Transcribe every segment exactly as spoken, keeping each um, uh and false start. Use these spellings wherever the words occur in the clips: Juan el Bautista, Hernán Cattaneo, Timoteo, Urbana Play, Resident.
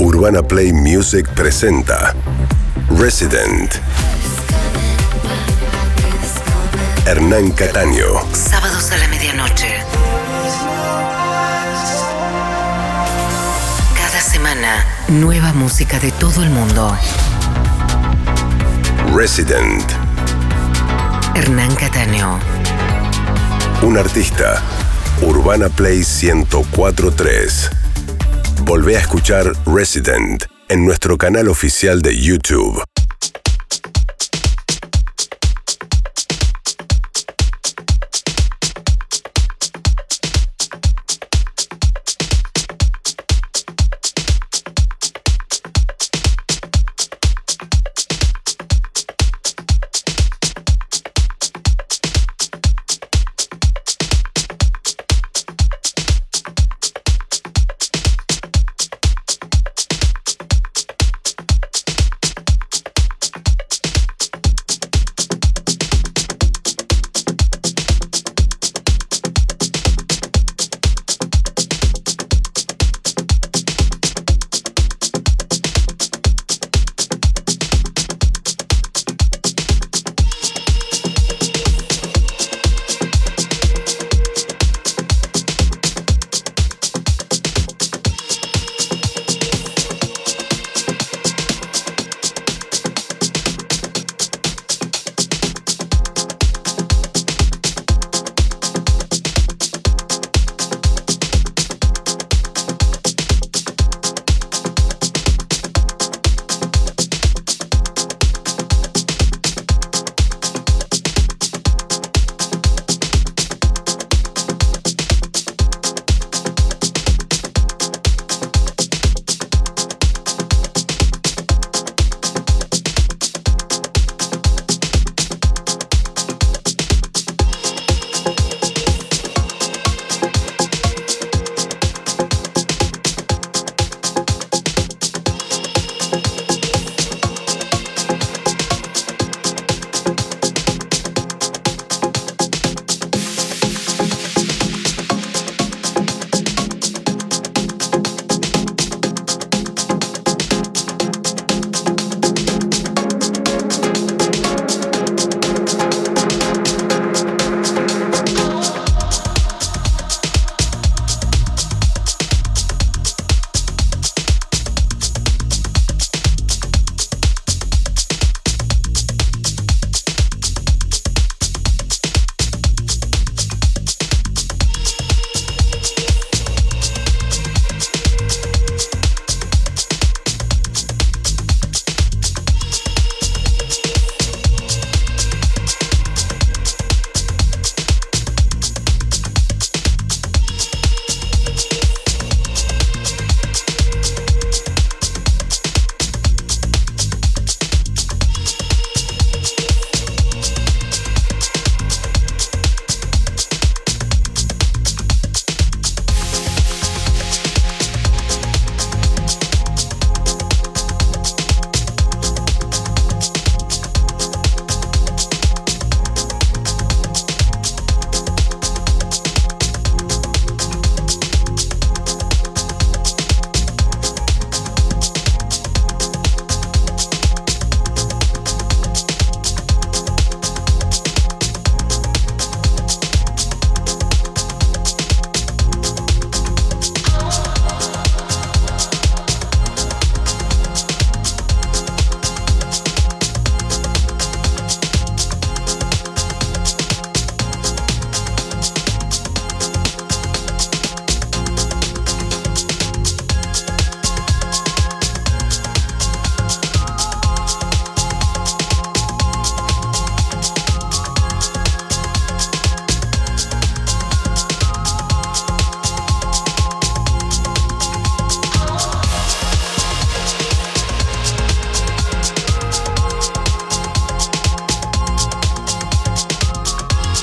Urbana Play Music presenta Resident. Hernán Cattaneo. Sábados a la medianoche. Cada semana, nueva música de todo el mundo. Resident. Hernán Cattaneo. Un artista. Urbana Play ciento cuatro punto tres. Volvé a escuchar Resident en nuestro canal oficial de YouTube.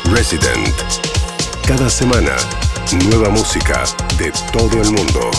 Resident. Cada semana, nueva música de todo el mundo.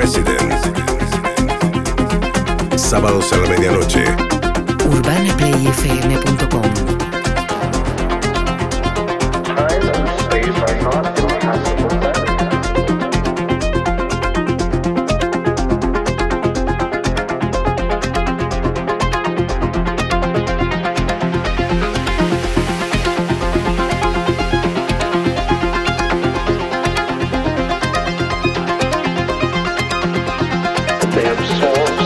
Resident. Sábados a la medianoche. urbana play f m punto com.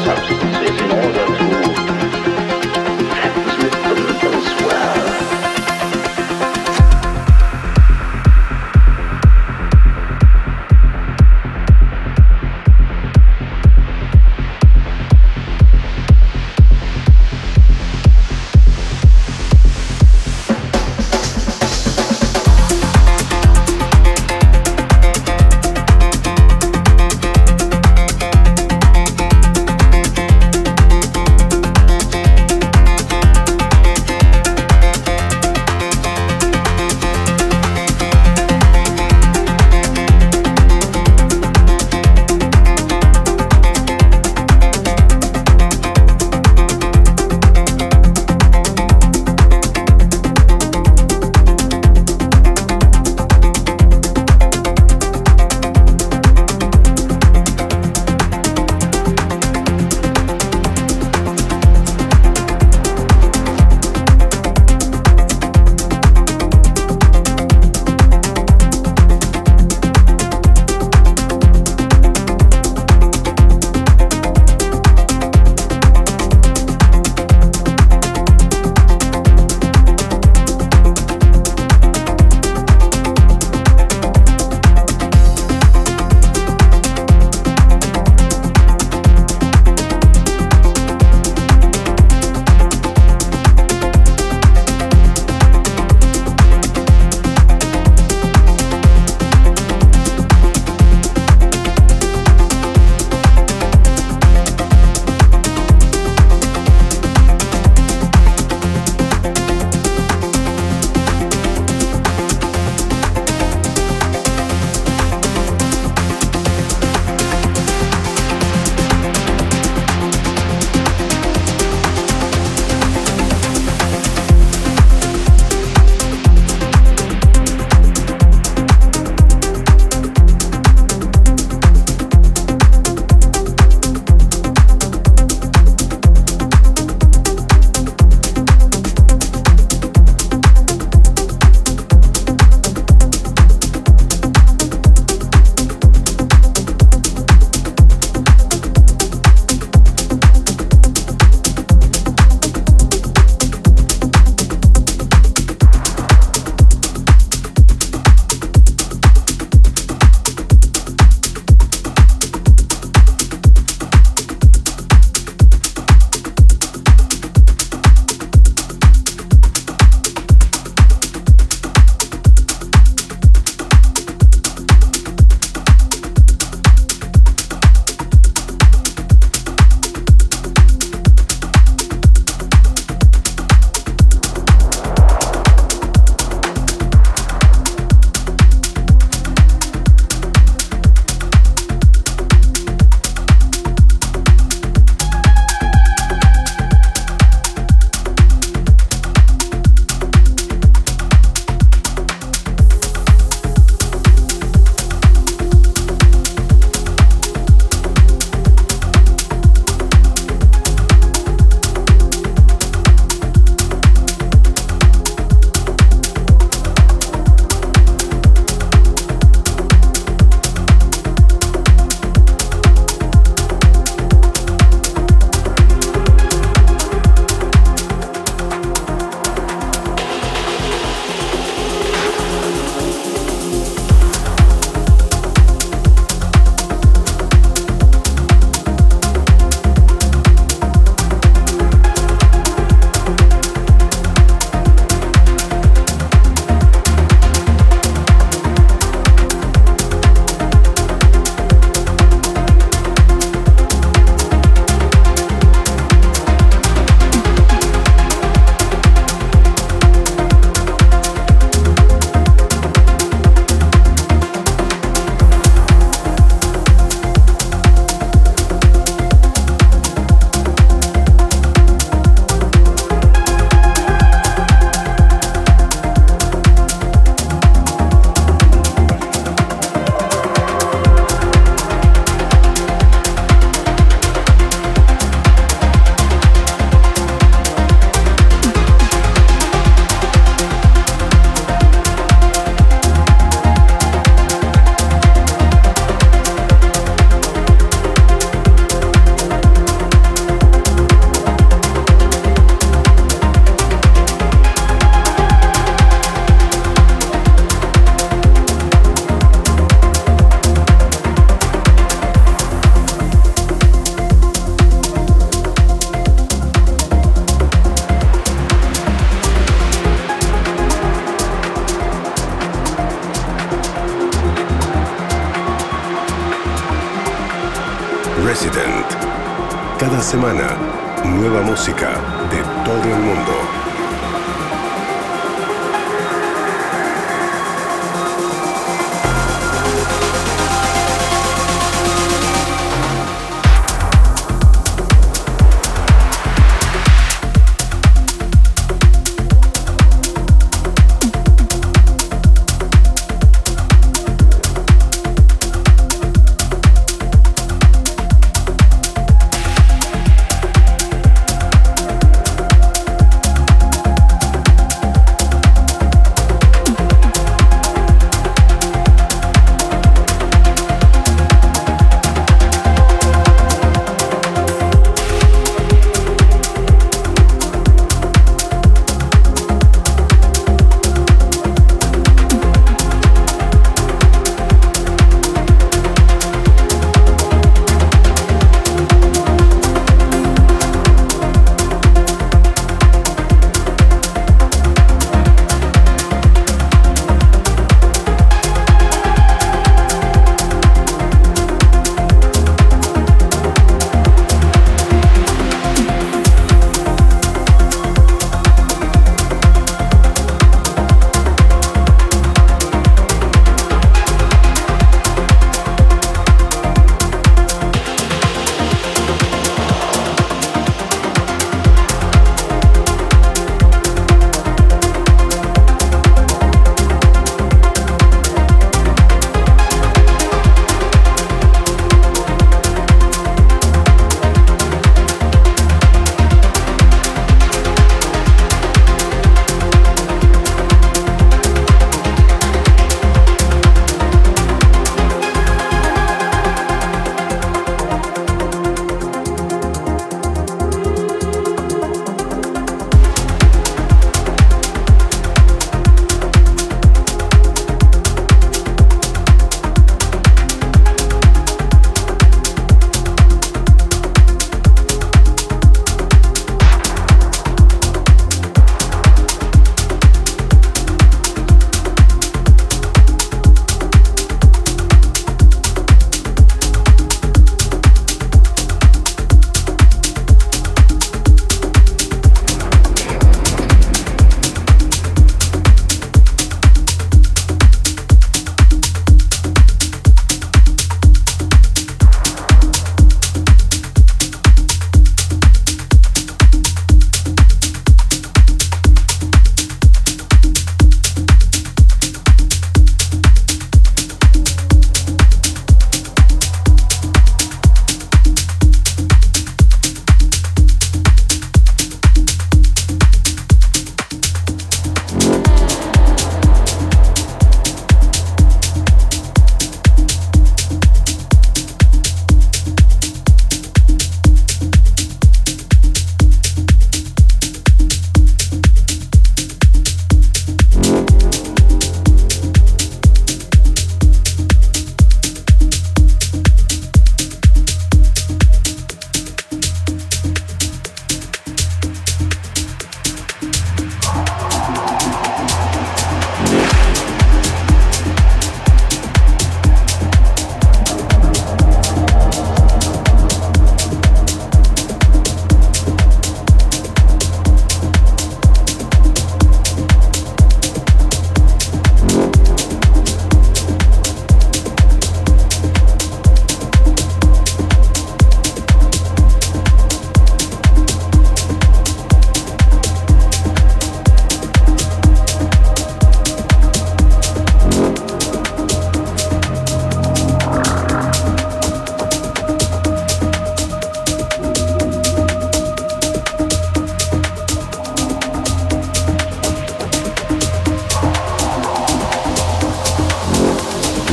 Substances in order to transmit them as well. Resident. Cada semana, nueva música de todo el mundo.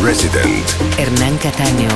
Resident. Hernán Cattaneo.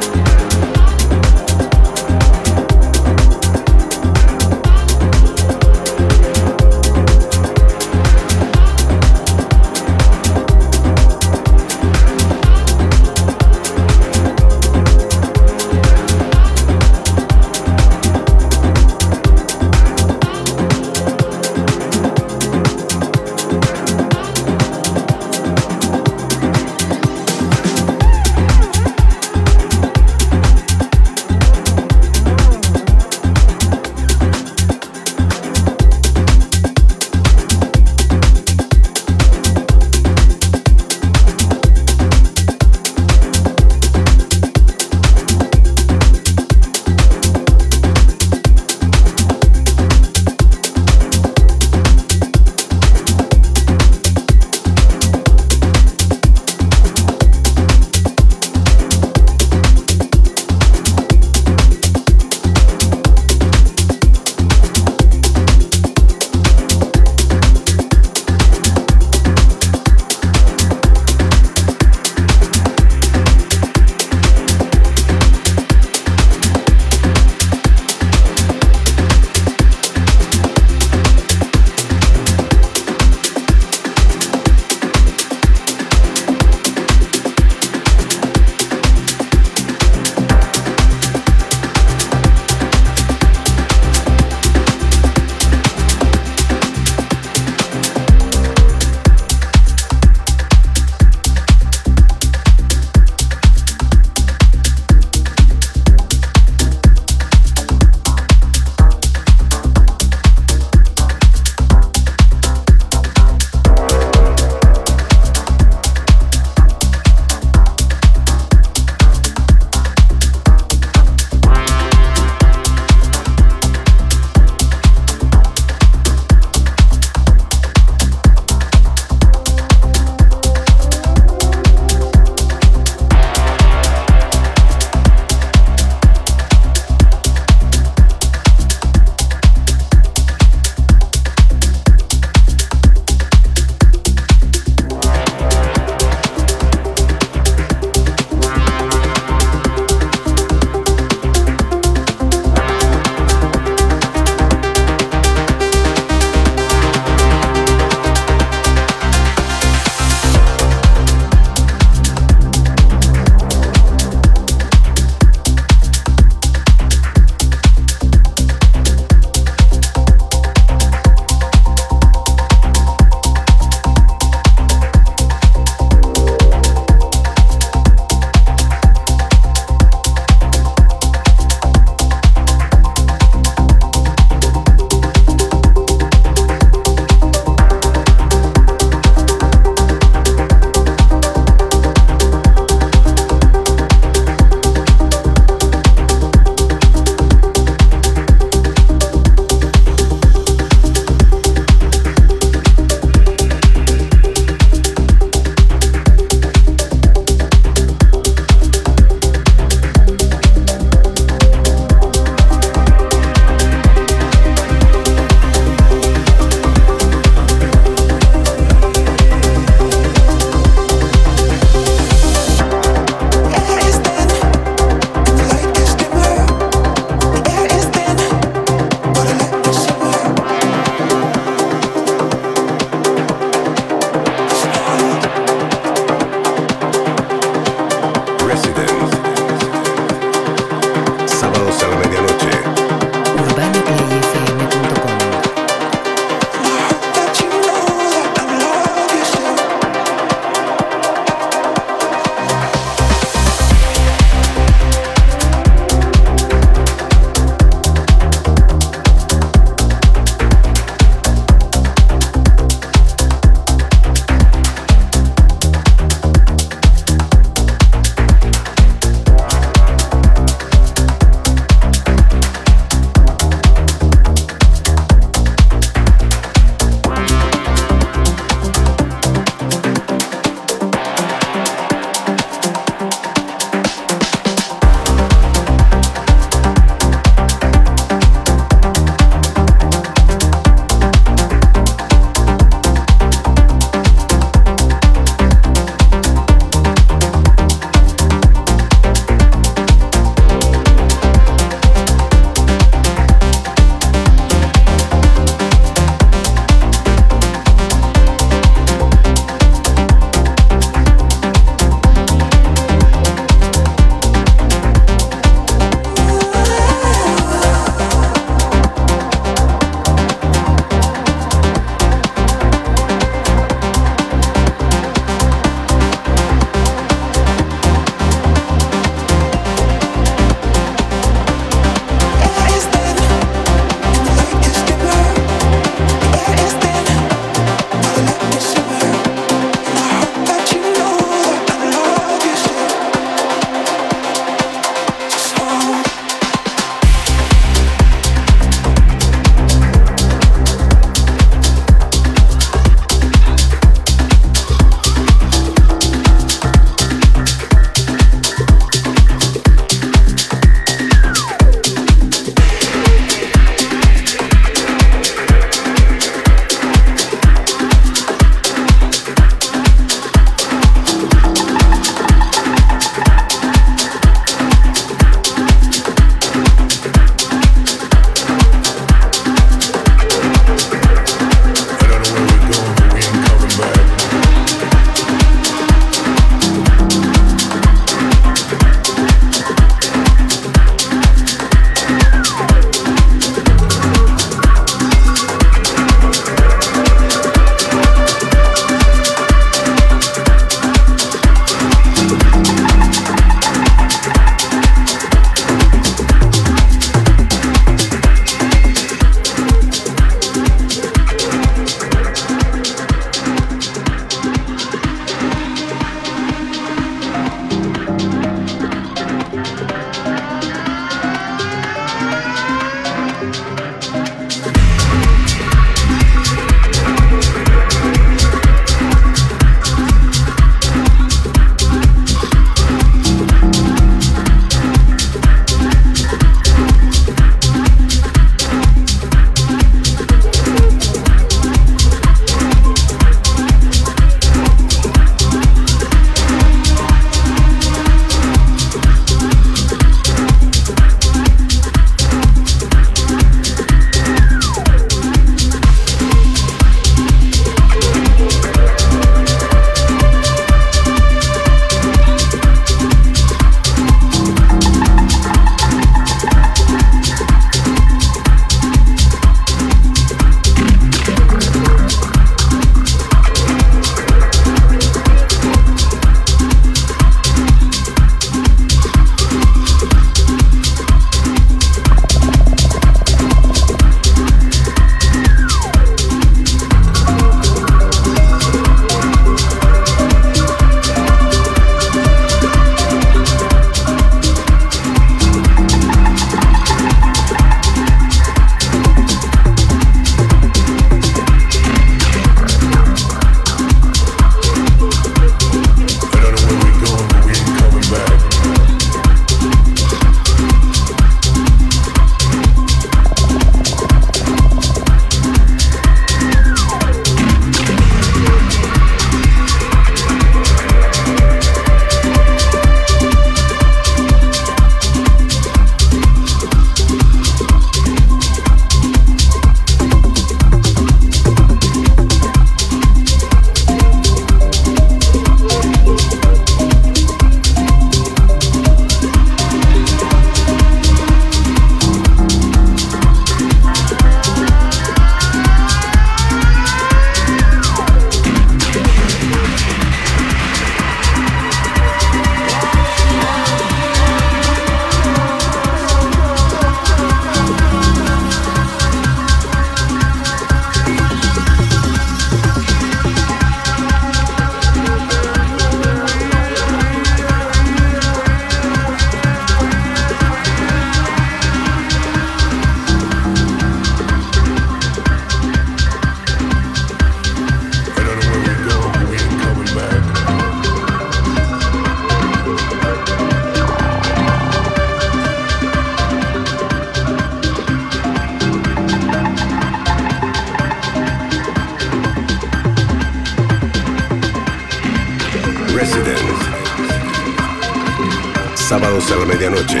sábados a la medianoche.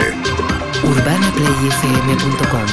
urbana play f m punto com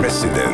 Resident.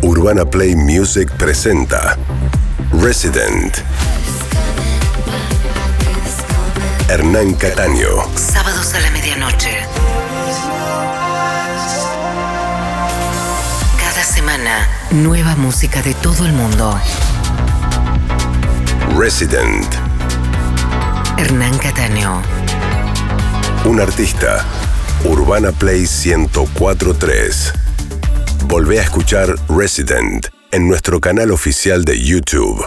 Urbana Play Music presenta Resident. Hernán Cattaneo. Sábados a la medianoche. Cada semana, nueva música de todo el mundo. Resident. Hernán Cattaneo. Un artista. Urbana Play ciento cuatro punto tres. Volvé a escuchar Resident en nuestro canal oficial de YouTube.